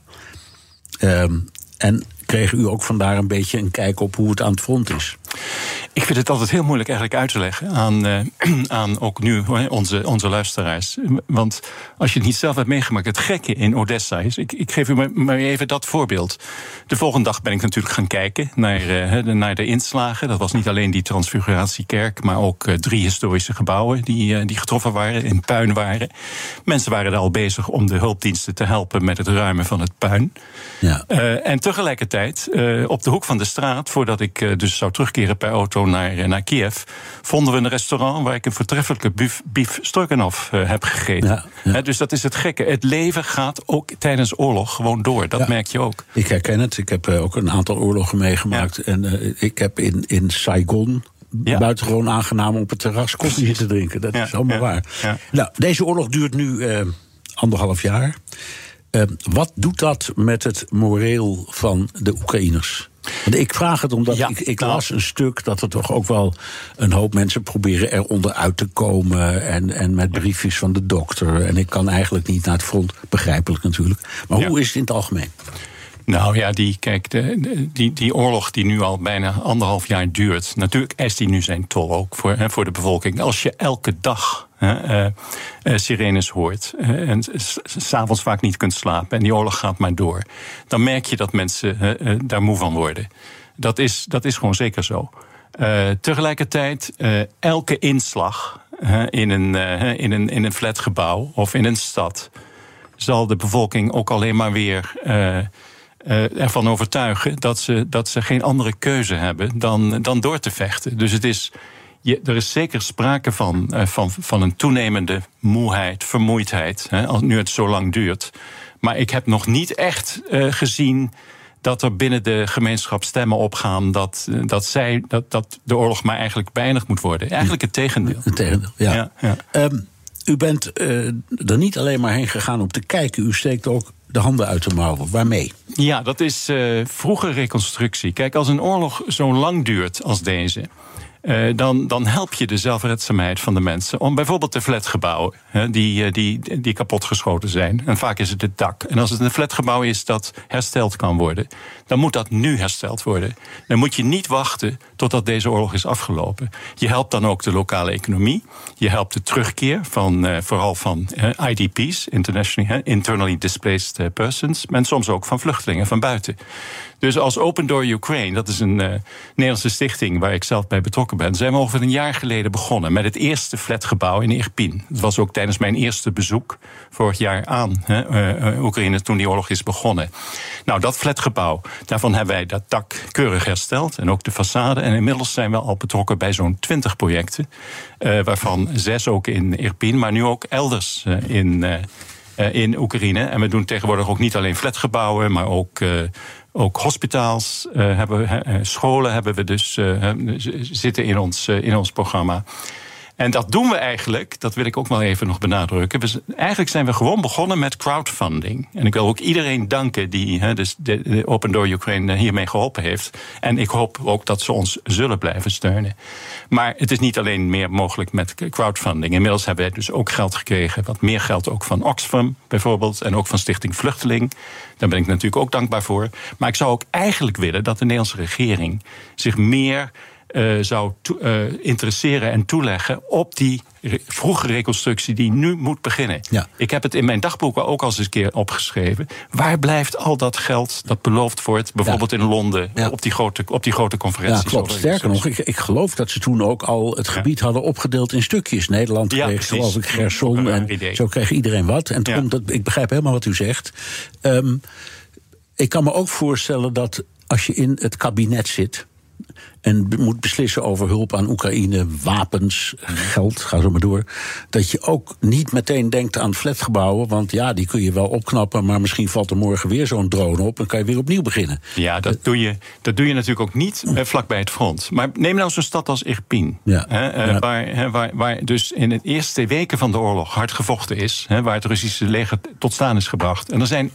En kreeg u ook vandaar een beetje een kijk op hoe het aan het front is? Ik vind het altijd heel moeilijk eigenlijk uit te leggen aan ook nu onze luisteraars. Want als je het niet zelf hebt meegemaakt, het gekke in Odessa is, ik geef u maar even dat voorbeeld. De volgende dag ben ik natuurlijk gaan kijken naar de inslagen. Dat was niet alleen die Transfiguratiekerk, maar ook 3 historische gebouwen die getroffen waren, in puin waren. Mensen waren er al bezig om de hulpdiensten te helpen met het ruimen van het puin. Ja. En tegelijkertijd, op de hoek van de straat, voordat ik dus zou terugkeren per auto naar Kiev, vonden we een restaurant waar ik een vertreffelijke bief stroganoff heb gegeten. Ja, ja. Dus dat is het gekke. Het leven gaat ook tijdens oorlog gewoon door. Dat merk je ook. Ik herken het. Ik heb ook een aantal oorlogen meegemaakt. Ja. En ik heb in Saigon buitengewoon aangenaam op het terras koffie te drinken. Dat is allemaal waar. Ja. Nou, deze oorlog duurt nu 1,5 jaar. Wat doet dat met het moreel van de Oekraïners? Want ik vraag het omdat ik las een stuk dat er toch ook wel een hoop mensen proberen eronder uit te komen. En met briefjes van de dokter. En ik kan eigenlijk niet naar het front, begrijpelijk natuurlijk. Maar hoe is het in het algemeen? Nou ja, die oorlog die nu al bijna 1,5 jaar duurt, natuurlijk eist die nu zijn tol ook voor de bevolking. Als je elke dag sirenes hoort en 's avonds vaak niet kunt slapen en die oorlog gaat maar door, dan merk je dat mensen daar moe van worden. Dat is gewoon zeker zo. Tegelijkertijd, elke inslag in een flatgebouw of in een stad zal de bevolking ook alleen maar weer ervan overtuigen dat ze geen andere keuze hebben dan door te vechten. Dus er is zeker sprake van een toenemende moeheid, vermoeidheid, als nu het zo lang duurt. Maar ik heb nog niet echt gezien dat er binnen de gemeenschap stemmen opgaan dat de oorlog maar eigenlijk beëindigd moet worden. Eigenlijk het tegendeel. Het tegendeel, ja. U bent er niet alleen maar heen gegaan om te kijken, u steekt ook de handen uit de mouwen. Waarmee? Ja, dat is vroege reconstructie. Kijk, als een oorlog zo lang duurt als deze, Dan help je de zelfredzaamheid van de mensen. Om bijvoorbeeld de flatgebouwen die kapotgeschoten zijn. En vaak is het het dak. En als het een flatgebouw is dat hersteld kan worden, dan moet dat nu hersteld worden. Dan moet je niet wachten totdat deze oorlog is afgelopen. Je helpt dan ook de lokale economie. Je helpt de terugkeer van vooral van IDP's, internally displaced persons, en soms ook van vluchtelingen van buiten. Dus als Open Door Ukraine, dat is een Nederlandse stichting waar ik zelf bij betrokken ben, zijn we ongeveer een jaar geleden begonnen met het eerste flatgebouw in Irpin. Dat was ook tijdens mijn eerste bezoek vorig jaar aan Oekraïne toen die oorlog is begonnen. Nou, dat flatgebouw, daarvan hebben wij dat dak keurig hersteld en ook de façade. En inmiddels zijn we al betrokken bij zo'n 20 projecten, waarvan 6 ook in Irpin, maar nu ook elders in Oekraïne. En we doen tegenwoordig ook niet alleen flatgebouwen, maar ook hospitaals, scholen hebben we dus zitten in ons programma. En dat doen we eigenlijk, dat wil ik ook wel even nog benadrukken. Eigenlijk zijn we gewoon begonnen met crowdfunding. En ik wil ook iedereen danken die de Open Door Ukraine hiermee geholpen heeft. En ik hoop ook dat ze ons zullen blijven steunen. Maar het is niet alleen meer mogelijk met crowdfunding. Inmiddels hebben wij dus ook geld gekregen, wat meer geld ook van Oxfam bijvoorbeeld. En ook van Stichting Vluchteling. Daar ben ik natuurlijk ook dankbaar voor. Maar ik zou ook eigenlijk willen dat de Nederlandse regering zich meer interesseren en toeleggen op die vroege reconstructie die nu moet beginnen. Ja. Ik heb het in mijn dagboeken ook al eens een keer opgeschreven. Waar blijft al dat geld dat beloofd wordt, bijvoorbeeld in Londen, op die grote conferenties? Ja, klopt. Sterker nog, ik geloof dat ze toen ook al het gebied hadden opgedeeld in stukjes. Nederland kreeg, geloof ik, Gerson en zo kreeg iedereen wat. En ik begrijp helemaal wat u zegt. Ik kan me ook voorstellen dat als je in het kabinet zit en moet beslissen over hulp aan Oekraïne, wapens, geld, ga zo maar door, dat je ook niet meteen denkt aan flatgebouwen, want ja, die kun je wel opknappen, maar misschien valt er morgen weer zo'n drone op en kan je weer opnieuw beginnen. Ja, dat doe je natuurlijk ook niet vlakbij het front. Maar neem nou zo'n stad als Irpin, waar dus in de eerste weken van de oorlog hard gevochten is, waar het Russische leger tot staan is gebracht. En er zijn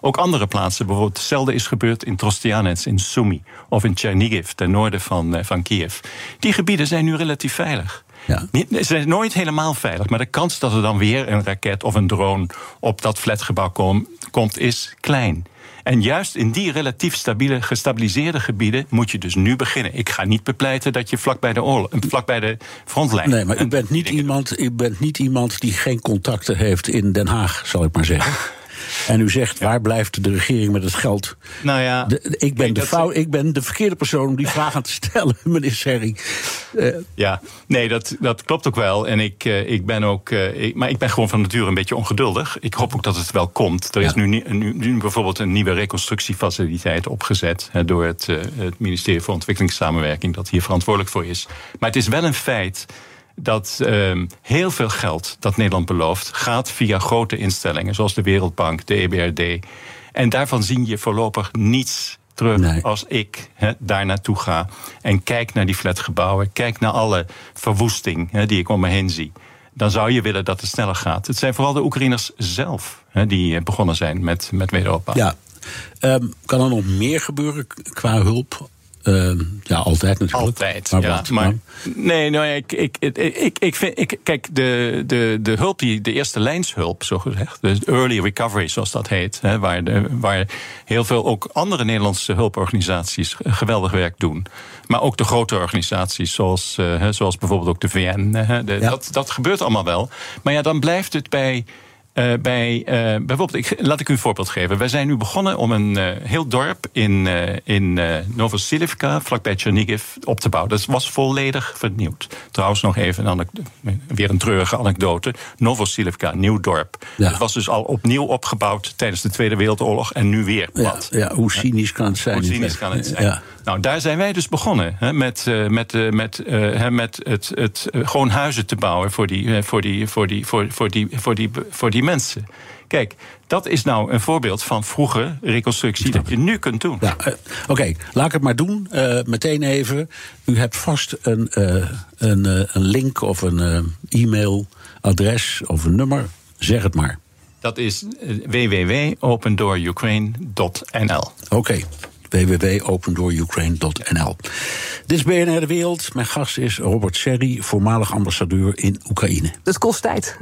ook andere plaatsen, bijvoorbeeld hetzelfde is gebeurd in Trostianets, in Sumy of in Chernigiv, ten noorden van Kiev. Die gebieden zijn nu relatief veilig. Ja. Ze zijn nooit helemaal veilig, maar de kans dat er dan weer een raket of een drone op dat flatgebouw komt is klein. En juist in die relatief gestabiliseerde gebieden moet je dus nu beginnen. Ik ga niet bepleiten dat je vlak bij de frontlijn. Nee, maar u bent niet iemand die geen contacten heeft in Den Haag, zal ik maar zeggen. En u zegt, waar blijft de regering met het geld? Nou ja, ik ben de verkeerde persoon om die vraag aan te stellen, meneer Serry. Dat klopt ook wel. En ik ben gewoon van nature een beetje ongeduldig. Ik hoop ook dat het wel komt. Er is nu bijvoorbeeld een nieuwe reconstructiefaciliteit opgezet door het ministerie voor Ontwikkelingssamenwerking, dat hier verantwoordelijk voor is. Maar het is wel een feit dat heel veel geld dat Nederland belooft gaat via grote instellingen zoals de Wereldbank, de EBRD. En daarvan zie je voorlopig niets terug als ik daar naartoe ga. En kijk naar die flatgebouwen, kijk naar alle verwoesting die ik om me heen zie. Dan zou je willen dat het sneller gaat. Het zijn vooral de Oekraïners zelf die begonnen zijn met wederopbouw. Ja. Kan er nog meer gebeuren qua hulp? Altijd natuurlijk. Altijd, Ik vind de hulp, de eerste lijnshulp, zogezegd, de early recovery, zoals dat heet, waar heel veel ook andere Nederlandse hulporganisaties geweldig werk doen. Maar ook de grote organisaties, zoals bijvoorbeeld ook de VN. Dat gebeurt allemaal wel. Maar ja, dan blijft het bij laat ik u een voorbeeld geven. Wij zijn nu begonnen om een heel dorp in Novosilivka, vlakbij Chernigiv, op te bouwen. Dat was volledig vernieuwd. Trouwens, nog even weer een treurige anekdote. Novosilivka, nieuw dorp. Ja. Het was dus al opnieuw opgebouwd tijdens de Tweede Wereldoorlog en nu weer plat. Ja, hoe cynisch kan het zijn? Ja. Nou, daar zijn wij dus begonnen met gewoon huizen te bouwen voor die mensen. Kijk, dat is nou een voorbeeld van vroege reconstructie dat je nu kunt doen. Ja, Oké, laat ik het maar doen. Meteen even. U hebt vast een link of een e-mailadres of een nummer. Zeg het maar. Dat is www.opendoorukraine.nl. Oké. www.opendoorUkraine.nl. Dit is BNR De Wereld. Mijn gast is Robert Serry, voormalig ambassadeur in Oekraïne. Het kost tijd.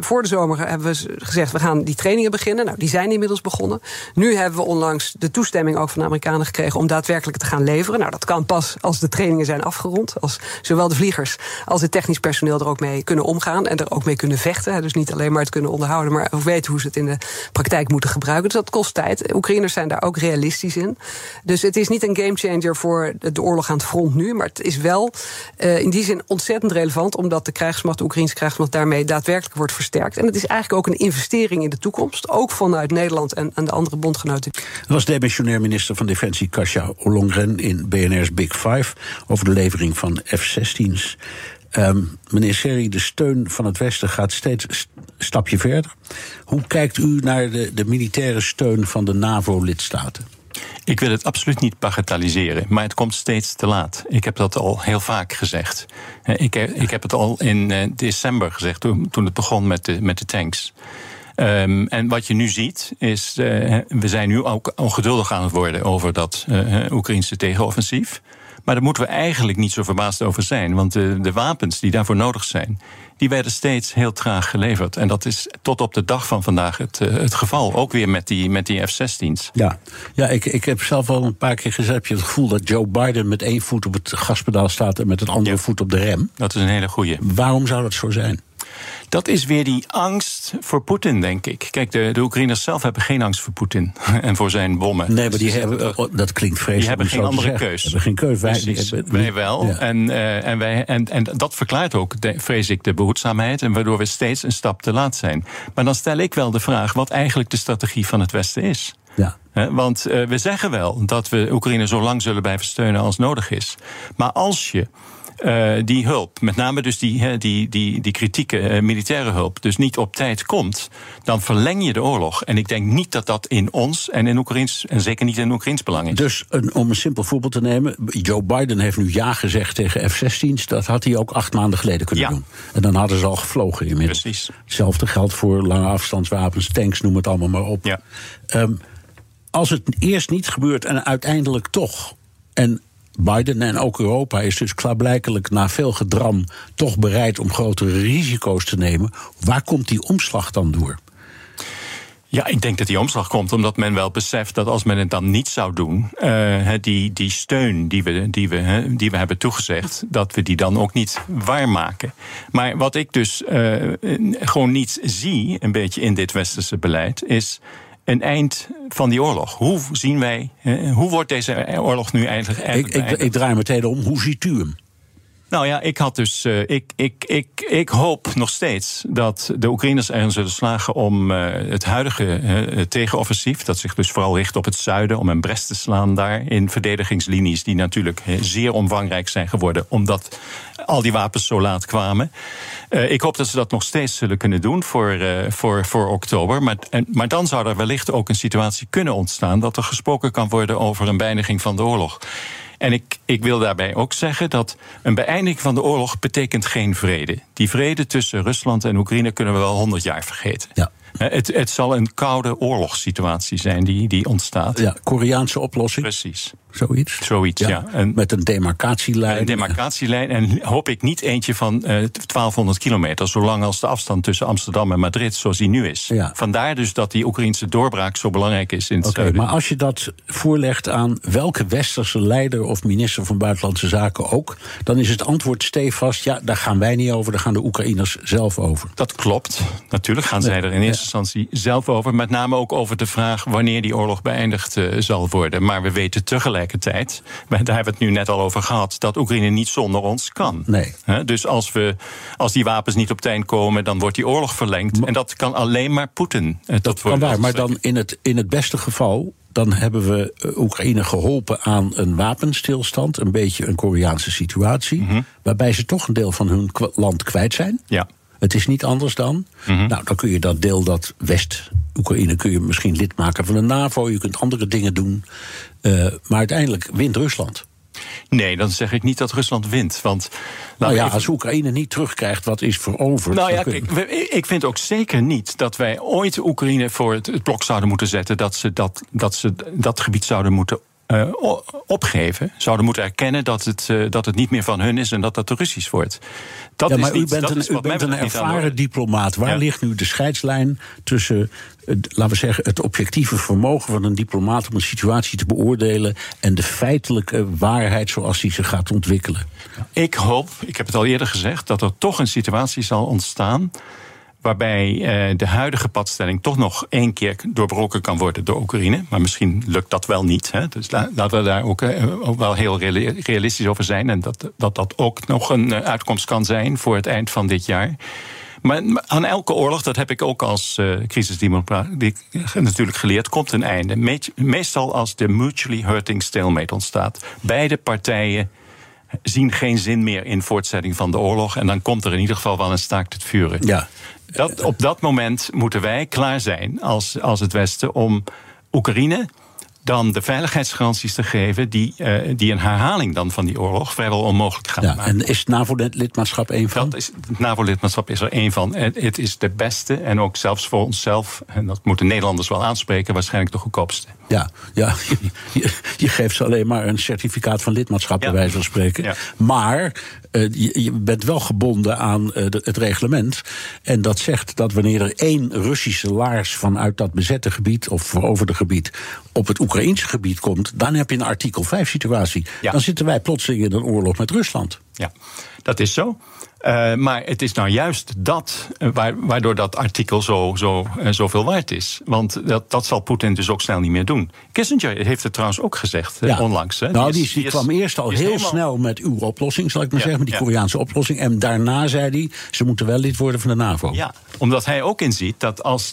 Voor de zomer hebben we gezegd, we gaan die trainingen beginnen. Nou, die zijn inmiddels begonnen. Nu hebben we onlangs de toestemming ook van de Amerikanen gekregen om daadwerkelijk te gaan leveren. Nou, dat kan pas als de trainingen zijn afgerond. Als zowel de vliegers als het technisch personeel er ook mee kunnen omgaan en er ook mee kunnen vechten. Dus niet alleen maar het kunnen onderhouden, maar ook weten hoe ze het in de praktijk moeten gebruiken. Dus dat kost tijd. Oekraïners zijn daar ook realistisch in. Dus het is niet een gamechanger voor de oorlog aan het front nu, maar het is wel in die zin ontzettend relevant, omdat de krijgsmacht, de Oekraïnse krijgsmacht, daarmee daadwerkelijk wordt versterkt. En het is eigenlijk ook een investering in de toekomst, ook vanuit Nederland en aan de andere bondgenoten. Er was demissionair minister van Defensie Kasia Ollongren in BNR's Big Five over de levering van F-16's. Meneer Serry, de steun van het Westen gaat steeds stapje verder. Hoe kijkt u naar de militaire steun van de NAVO-lidstaten? Ik wil het absoluut niet bagatelliseren, maar het komt steeds te laat. Ik heb dat al heel vaak gezegd. Ik heb het al in december gezegd, toen het begon met de tanks. En wat je nu ziet is, we zijn nu ook ongeduldig aan het worden over dat Oekraïnse tegenoffensief. Maar daar moeten we eigenlijk niet zo verbaasd over zijn. Want de wapens die daarvoor nodig zijn, die werden steeds heel traag geleverd. En dat is tot op de dag van vandaag het geval. Ook weer met die F-16's. Ja, ik heb zelf al een paar keer gezegd, heb je het gevoel dat Joe Biden met één voet op het gaspedaal staat en met het andere voet op de rem. Dat is een hele goeie. Waarom zou dat zo zijn? Dat is weer die angst voor Poetin, denk ik. Kijk, de Oekraïners zelf hebben geen angst voor Poetin en voor zijn bommen. Nee, maar die hebben, dat klinkt vreselijk. Die hebben geen andere keus. Hebben geen keus. Wij wel. Ja. En dat verklaart ook, vrees ik, de behoedzaamheid, en waardoor we steeds een stap te laat zijn. Maar dan stel ik wel de vraag wat eigenlijk de strategie van het Westen is. Ja. Want we zeggen wel dat we Oekraïne zo lang zullen blijven steunen als nodig is. Maar als je die hulp, met name dus die kritieke militaire hulp, dus niet op tijd komt, dan verleng je de oorlog. En ik denk niet dat dat in ons en in Oekraïns, en zeker niet in Oekraïns belang is. Dus om een simpel voorbeeld te nemen, Joe Biden heeft nu ja gezegd tegen F-16's. Dat had hij ook 8 maanden geleden kunnen doen. En dan hadden ze al gevlogen inmiddels. Precies. Hetzelfde geldt voor lange afstandswapens, tanks, noem het allemaal maar op. Ja. Als het eerst niet gebeurt en uiteindelijk toch, en Biden en ook Europa is dus klaarblijkelijk na veel gedram toch bereid om grotere risico's te nemen. Waar komt die omslag dan door? Ja, ik denk dat die omslag komt omdat men wel beseft dat als men het dan niet zou doen, die steun die we hebben toegezegd, dat we die dan ook niet waarmaken. Maar wat ik dus gewoon niet zie, een beetje in dit westerse beleid, is een eind van die oorlog. Hoe zien wij, hoe wordt deze oorlog nu eigenlijk ik draai meteen om, hoe ziet u hem? Nou ja, ik hoop nog steeds dat de Oekraïners erin zullen slagen om het huidige tegenoffensief, dat zich dus vooral richt op het zuiden, om een bres te slaan daar in verdedigingslinies die natuurlijk zeer omvangrijk zijn geworden, omdat al die wapens zo laat kwamen. Ik hoop dat ze dat nog steeds zullen kunnen doen voor oktober. Maar dan zou er wellicht ook een situatie kunnen ontstaan dat er gesproken kan worden over een beëindiging van de oorlog. En ik wil daarbij ook zeggen dat een beëindiging van de oorlog betekent geen vrede. Die vrede tussen Rusland en Oekraïne kunnen we wel 100 jaar vergeten. Ja. Het zal een koude oorlogssituatie zijn die ontstaat. Ja, Koreaanse oplossing. Precies. Zoiets, ja. Met een demarcatielijn. Een demarcatielijn en hoop ik niet eentje van 1200 kilometer, zolang als de afstand tussen Amsterdam en Madrid zoals die nu is. Ja. Vandaar dus dat die Oekraïnse doorbraak zo belangrijk is in het zuiden. Maar als je dat voorlegt aan welke westerse leider of minister van Buitenlandse Zaken ook, dan is het antwoord stevast, ja, daar gaan wij niet over, daar gaan de Oekraïners zelf over. Dat klopt. Natuurlijk gaan zij er in eerste instantie zelf over, met name ook over de vraag wanneer die oorlog beëindigd zal worden. Maar we weten tegelijk, tijd, daar hebben we het nu net al over gehad, dat Oekraïne niet zonder ons kan. Nee. Dus als die wapens niet op tijd komen, dan wordt die oorlog verlengd. En dat kan alleen maar Poetin. Dat kan waar, maar dan in het beste geval, dan hebben we Oekraïne geholpen aan een wapenstilstand, een beetje een Koreaanse situatie, waarbij ze toch een deel van hun land kwijt zijn. Ja. Het is niet anders dan. Nou, dan kun je dat deel, dat West-Oekraïne, kun je misschien lid maken van de NAVO. Je kunt andere dingen doen. Maar uiteindelijk wint Rusland. Nee, dan zeg ik niet dat Rusland wint. Want als Oekraïne niet terugkrijgt, wat is veroverd? Ik vind ook zeker niet dat wij ooit Oekraïne voor het blok zouden moeten zetten, dat ze dat gebied zouden moeten opgeven, zouden moeten erkennen dat het niet meer van hun is en dat dat Russisch wordt. U bent een ervaren diplomaat. Waar ligt nu de scheidslijn tussen, laten we zeggen, het objectieve vermogen van een diplomaat om een situatie te beoordelen en de feitelijke waarheid zoals die zich gaat ontwikkelen? Ik hoop, ik heb het al eerder gezegd, dat er toch een situatie zal ontstaan waarbij de huidige padstelling toch nog één keer doorbroken kan worden door Oekraïne. Maar misschien lukt dat wel niet. Hè? Dus laten we daar ook wel heel realistisch over zijn. En dat ook nog een uitkomst kan zijn voor het eind van dit jaar. Maar aan elke oorlog, dat heb ik ook als crisisdiplomaat natuurlijk geleerd, komt een einde. Meestal als de mutually hurting stalemate ontstaat. Beide partijen zien geen zin meer in voortzetting van de oorlog en dan komt er in ieder geval wel een staakt het vuren. Ja. Op dat moment moeten wij klaar zijn als het Westen om Oekraïne dan de veiligheidsgaranties te geven die een herhaling dan van die oorlog vrijwel onmogelijk gaan maken. En is het NAVO-lidmaatschap één van? Het NAVO-lidmaatschap is er één van. Het is de beste en ook zelfs voor onszelf, en dat moeten Nederlanders wel aanspreken, waarschijnlijk de goedkoopste. Ja. Je geeft ze alleen maar een certificaat van lidmaatschap, bij wijze van spreken. Ja. Maar je bent wel gebonden aan het reglement. En dat zegt dat wanneer er één Russische laars vanuit dat bezette gebied of veroverde gebied op het Oekraïense gebied komt, dan heb je een artikel 5 situatie. Ja. Dan zitten wij plotseling in een oorlog met Rusland. Ja, dat is zo. Maar het is nou juist dat waardoor dat artikel zoveel waard is. Want dat zal Poetin dus ook snel niet meer doen. Kissinger heeft het trouwens ook gezegd onlangs. Hè. Die kwam eerst al heel snel met uw oplossing, zal ik maar zeggen, met die Koreaanse oplossing. En daarna zei hij, ze moeten wel lid worden van de NAVO. Ja, omdat hij ook inziet dat als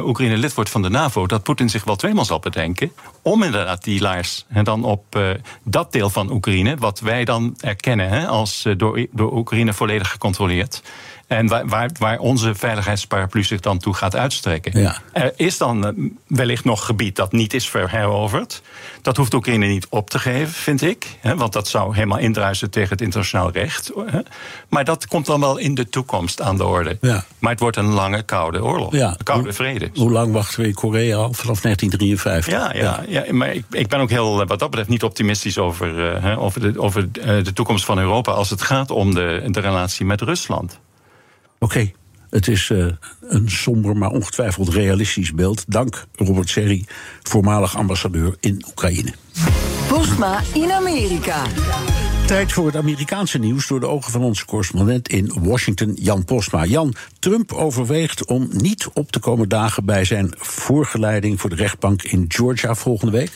Oekraïne lid wordt van de NAVO, dat Poetin zich wel tweemaal zal bedenken om inderdaad die laars en dan op dat deel van Oekraïne, wat wij dan erkennen als door Oekraïne volledig gecontroleerd en waar onze veiligheidsparaplu zich dan toe gaat uitstrekken. Ja. Er is dan wellicht nog gebied dat niet is heroverd. Dat hoeft Oekraïne niet op te geven, vind ik. Want dat zou helemaal indruisen tegen het internationaal recht. Maar dat komt dan wel in de toekomst aan de orde. Ja. Maar het wordt een lange, koude oorlog. Ja. Koude vrede. Hoe lang wachten we in Korea al? Vanaf 1953. Ja. Maar ik ben ook heel, wat dat betreft, niet optimistisch over de toekomst van Europa als het gaat om de relatie met Rusland. Oké, het is een somber, maar ongetwijfeld realistisch beeld. Dank, Robert Serry, voormalig ambassadeur in Oekraïne. Postma in Amerika. Tijd voor het Amerikaanse nieuws door de ogen van onze correspondent in Washington, Jan Postma. Jan, Trump overweegt om niet op te komen dagen bij zijn voorgeleiding voor de rechtbank in Georgia volgende week.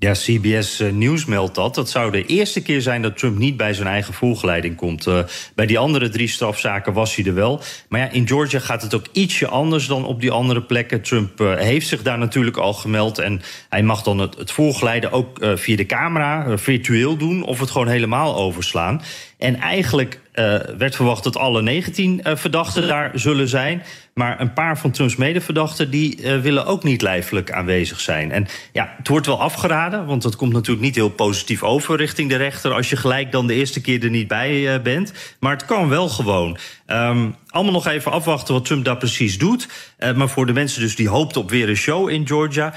Ja, CBS Nieuws meldt dat. Dat zou de eerste keer zijn dat Trump niet bij zijn eigen voorgeleiding komt. Bij die andere 3 strafzaken was hij er wel. Maar ja, in Georgia gaat het ook ietsje anders dan op die andere plekken. Trump heeft zich daar natuurlijk al gemeld. En hij mag dan het voorgeleiden ook via de camera, virtueel doen, of het gewoon helemaal overslaan. En eigenlijk werd verwacht dat alle 19 verdachten daar zullen zijn. Maar een paar van Trumps medeverdachten die willen ook niet lijfelijk aanwezig zijn. En ja, het wordt wel afgeraden, want dat komt natuurlijk niet heel positief over richting de rechter als je gelijk dan de eerste keer er niet bij bent. Maar het kan wel gewoon. Allemaal nog even afwachten wat Trump daar precies doet. Maar voor de mensen dus die hoopt op weer een show in Georgia,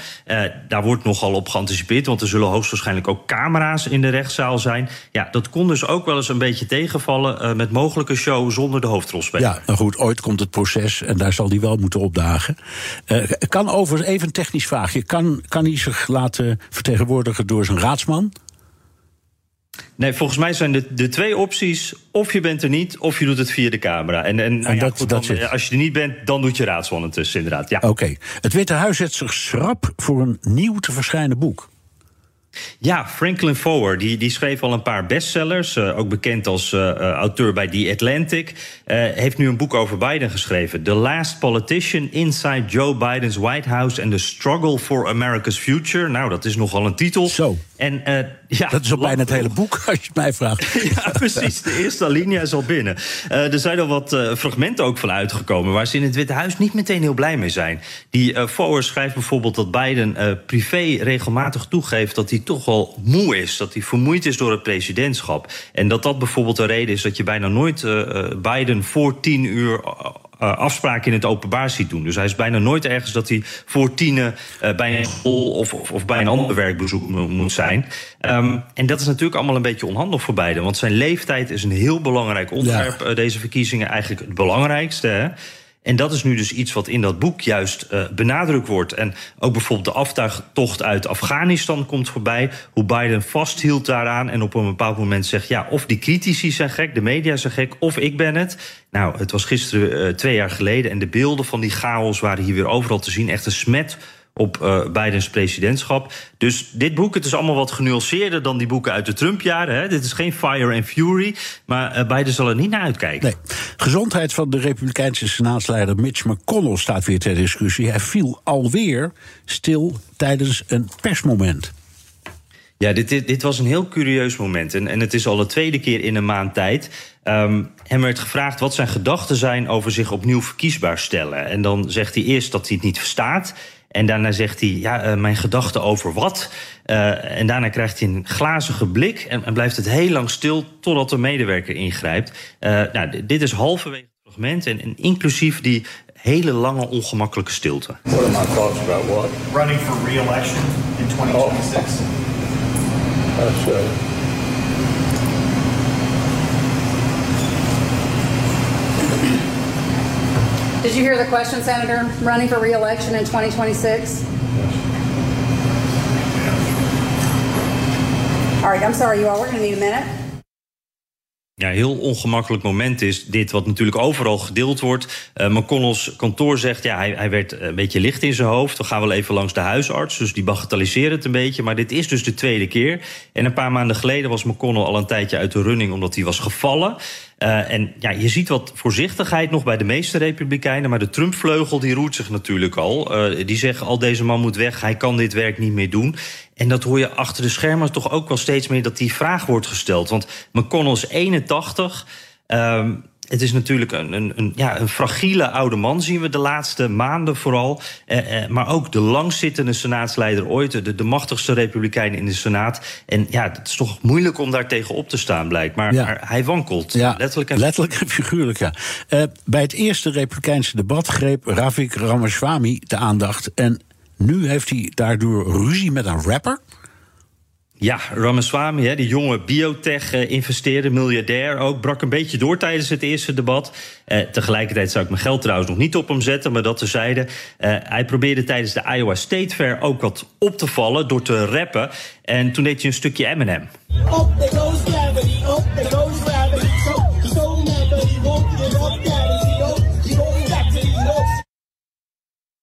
daar wordt nogal op geanticipeerd, want er zullen hoogstwaarschijnlijk ook camera's in de rechtszaal zijn. Ja, dat kon dus ook wel eens een beetje tegenvallen met mogelijke show zonder de hoofdrolspeler. Ja, nou goed, ooit komt het proces en daar zal hij wel moeten opdagen. Kan overigens even een technisch vraagje. Kan hij zich laten vertegenwoordigen door zijn raadsman? Nee, volgens mij zijn de 2 opties, of je bent er niet, of je doet het via de camera. Als je er niet bent, dan doet je raadsman het dus, inderdaad. Ja. Oké. Het Witte Huis zet zich schrap voor een nieuw te verschijnen boek. Ja, Franklin Foer, die schreef al een paar bestsellers. Ook bekend als auteur bij The Atlantic. Heeft nu een boek over Biden geschreven. The Last Politician Inside Joe Biden's White House and the Struggle for America's Future. Nou, dat is nogal een titel. Zo. En Ja, dat is al bijna het hele boek, als je het mij vraagt. Ja, precies. De eerste alinea is al binnen. Er zijn al wat fragmenten ook van uitgekomen waar ze in het Witte Huis niet meteen heel blij mee zijn. Die Fower schrijft bijvoorbeeld dat Biden privé regelmatig toegeeft dat hij toch wel moe is. Dat hij vermoeid is door het presidentschap. En dat dat bijvoorbeeld de reden is dat je bijna nooit Biden voor 10:00... afspraken in het openbaar ziet doen. Dus hij is bijna nooit ergens dat hij voor 10:00... bij een school of bij een ander werkbezoek moet zijn. En dat is natuurlijk allemaal een beetje onhandig voor Biden, want zijn leeftijd is een heel belangrijk onderwerp. Ja. Deze verkiezingen eigenlijk het belangrijkste, hè? En dat is nu dus iets wat in dat boek juist benadrukt wordt. En ook bijvoorbeeld de aftuigtocht uit Afghanistan komt voorbij. Hoe Biden vasthield daaraan en op een bepaald moment zegt, ja, of die critici zijn gek, de media zijn gek, of ik ben het. Nou, het was gisteren 2 jaar geleden en de beelden van die chaos waren hier weer overal te zien. Echt een smet op Bidens presidentschap. Dus dit boek, het is allemaal wat genuanceerder dan die boeken uit de Trump-jaren. Hè. Dit is geen Fire and Fury, maar Biden zal er niet naar uitkijken. Nee. Gezondheid van de Republikeinse senaatsleider Mitch McConnell staat weer ter discussie. Hij viel alweer stil tijdens een persmoment. Ja, dit was een heel curieus moment. En het is al de tweede keer in een maand tijd. Hem werd gevraagd wat zijn gedachten zijn over zich opnieuw verkiesbaar stellen. En dan zegt hij eerst dat hij het niet verstaat. En daarna zegt hij, ja, mijn gedachten over wat? En daarna krijgt hij een glazige blik en blijft het heel lang stil totdat de medewerker ingrijpt. Dit is halverwege het fragment en inclusief die hele lange ongemakkelijke stilte. What are my thoughts about what? Running for re-election in 2026. Oh. Did you hear the question, Senator? Running for re-election in 2026? All right, I'm sorry, you all. We're going to need a minute. Ja, heel ongemakkelijk moment is dit, wat natuurlijk overal gedeeld wordt. McConnell's kantoor zegt, ja, hij werd een beetje licht in zijn hoofd. We gaan wel even langs de huisarts, dus die bagatelliseren het een beetje. Maar dit is dus de tweede keer. En een paar maanden geleden was McConnell al een tijdje uit de running omdat hij was gevallen. En ja, je ziet wat voorzichtigheid nog bij de meeste Republikeinen, maar de Trump-vleugel die roert zich natuurlijk al. Die zeggen al, deze man moet weg, hij kan dit werk niet meer doen. En dat hoor je achter de schermen toch ook wel steeds meer, dat die vraag wordt gesteld. Want McConnell is 81. Het is natuurlijk een fragiele oude man, zien we de laatste maanden vooral. Maar ook de langzittende senaatsleider ooit, de machtigste Republikein in de Senaat. En ja, het is toch moeilijk om daar tegen op te staan, blijkbaar. Maar ja, hij wankelt, ja, letterlijk en figuurlijk, ja. Bij het eerste Republikeinse debat greep Vivek Ramaswamy de aandacht. En nu heeft hij daardoor ruzie met een rapper. Ja, Ramaswamy, die jonge biotech-investeerder, miljardair ook, brak een beetje door tijdens het eerste debat. Tegelijkertijd zou ik mijn geld trouwens nog niet op hem zetten, maar dat terzijde. Hij probeerde tijdens de Iowa State Fair ook wat op te vallen door te rappen. En toen deed hij een stukje Eminem.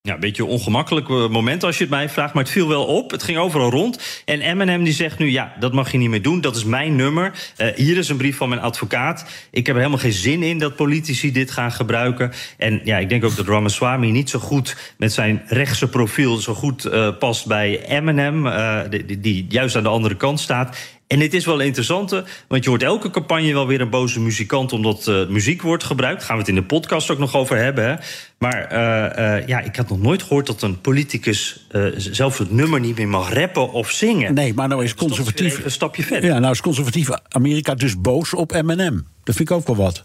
Ja, een beetje een ongemakkelijk moment als je het mij vraagt, maar het viel wel op. Het ging overal rond. En Eminem die zegt nu, ja, dat mag je niet meer doen. Dat is mijn nummer. Hier is een brief van mijn advocaat. Ik heb er helemaal geen zin in dat politici dit gaan gebruiken. En ja, ik denk ook dat Ramaswamy niet zo goed met zijn rechtse profiel zo goed past bij Eminem, die juist aan de andere kant staat. En dit is wel interessant, want je hoort elke campagne wel weer een boze muzikant omdat muziek wordt gebruikt. Gaan we het in de podcast ook nog over hebben. Hè? Maar ik had nog nooit gehoord dat een politicus zelfs het nummer niet meer mag rappen of zingen. Nee, maar nou is conservatief een stapje verder. Ja, nou is conservatief Amerika dus boos op Eminem. Dat vind ik ook wel wat.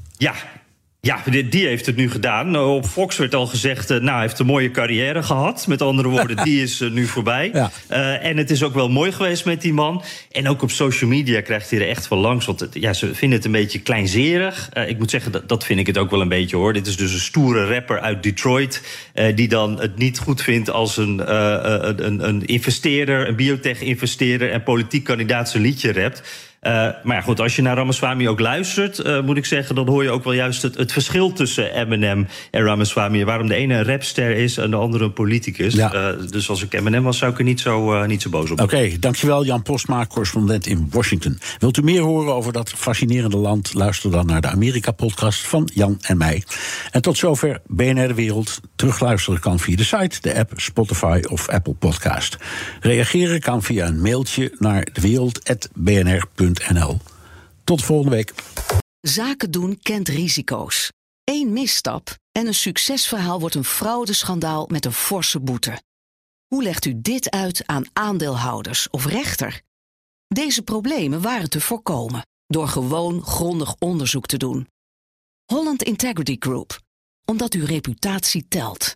Ja, die heeft het nu gedaan. Op Fox werd al gezegd, hij heeft een mooie carrière gehad. Met andere woorden, die is nu voorbij. Ja. En het is ook wel mooi geweest met die man. En ook op social media krijgt hij er echt van langs. Want ze vinden het een beetje kleinzerig. Ik moet zeggen, dat vind ik het ook wel een beetje, hoor. Dit is dus een stoere rapper uit Detroit, die dan het niet goed vindt als een investeerder, een biotech-investeerder en politiek kandidaat zijn liedje rapt. Maar ja, goed, als je naar Ramaswamy ook luistert, moet ik zeggen, dan hoor je ook wel juist het verschil tussen Eminem en Ramaswamy. Waarom de ene een rapster is en de andere een politicus. Ja. Dus als ik Eminem was, zou ik er niet zo boos op worden. Oké, dankjewel Jan Postma, correspondent in Washington. Wilt u meer horen over dat fascinerende land? Luister dan naar de Amerika-podcast van Jan en mij. En tot zover BNR Wereld. Terugluisteren kan via de site, de app, Spotify of Apple Podcast. Reageren kan via een mailtje naar dewereld@bnr.nl. Tot volgende week. Zaken doen kent risico's. Eén misstap en een succesverhaal wordt een fraudeschandaal met een forse boete. Hoe legt u dit uit aan aandeelhouders of rechter? Deze problemen waren te voorkomen door gewoon grondig onderzoek te doen. Holland Integrity Group, omdat uw reputatie telt.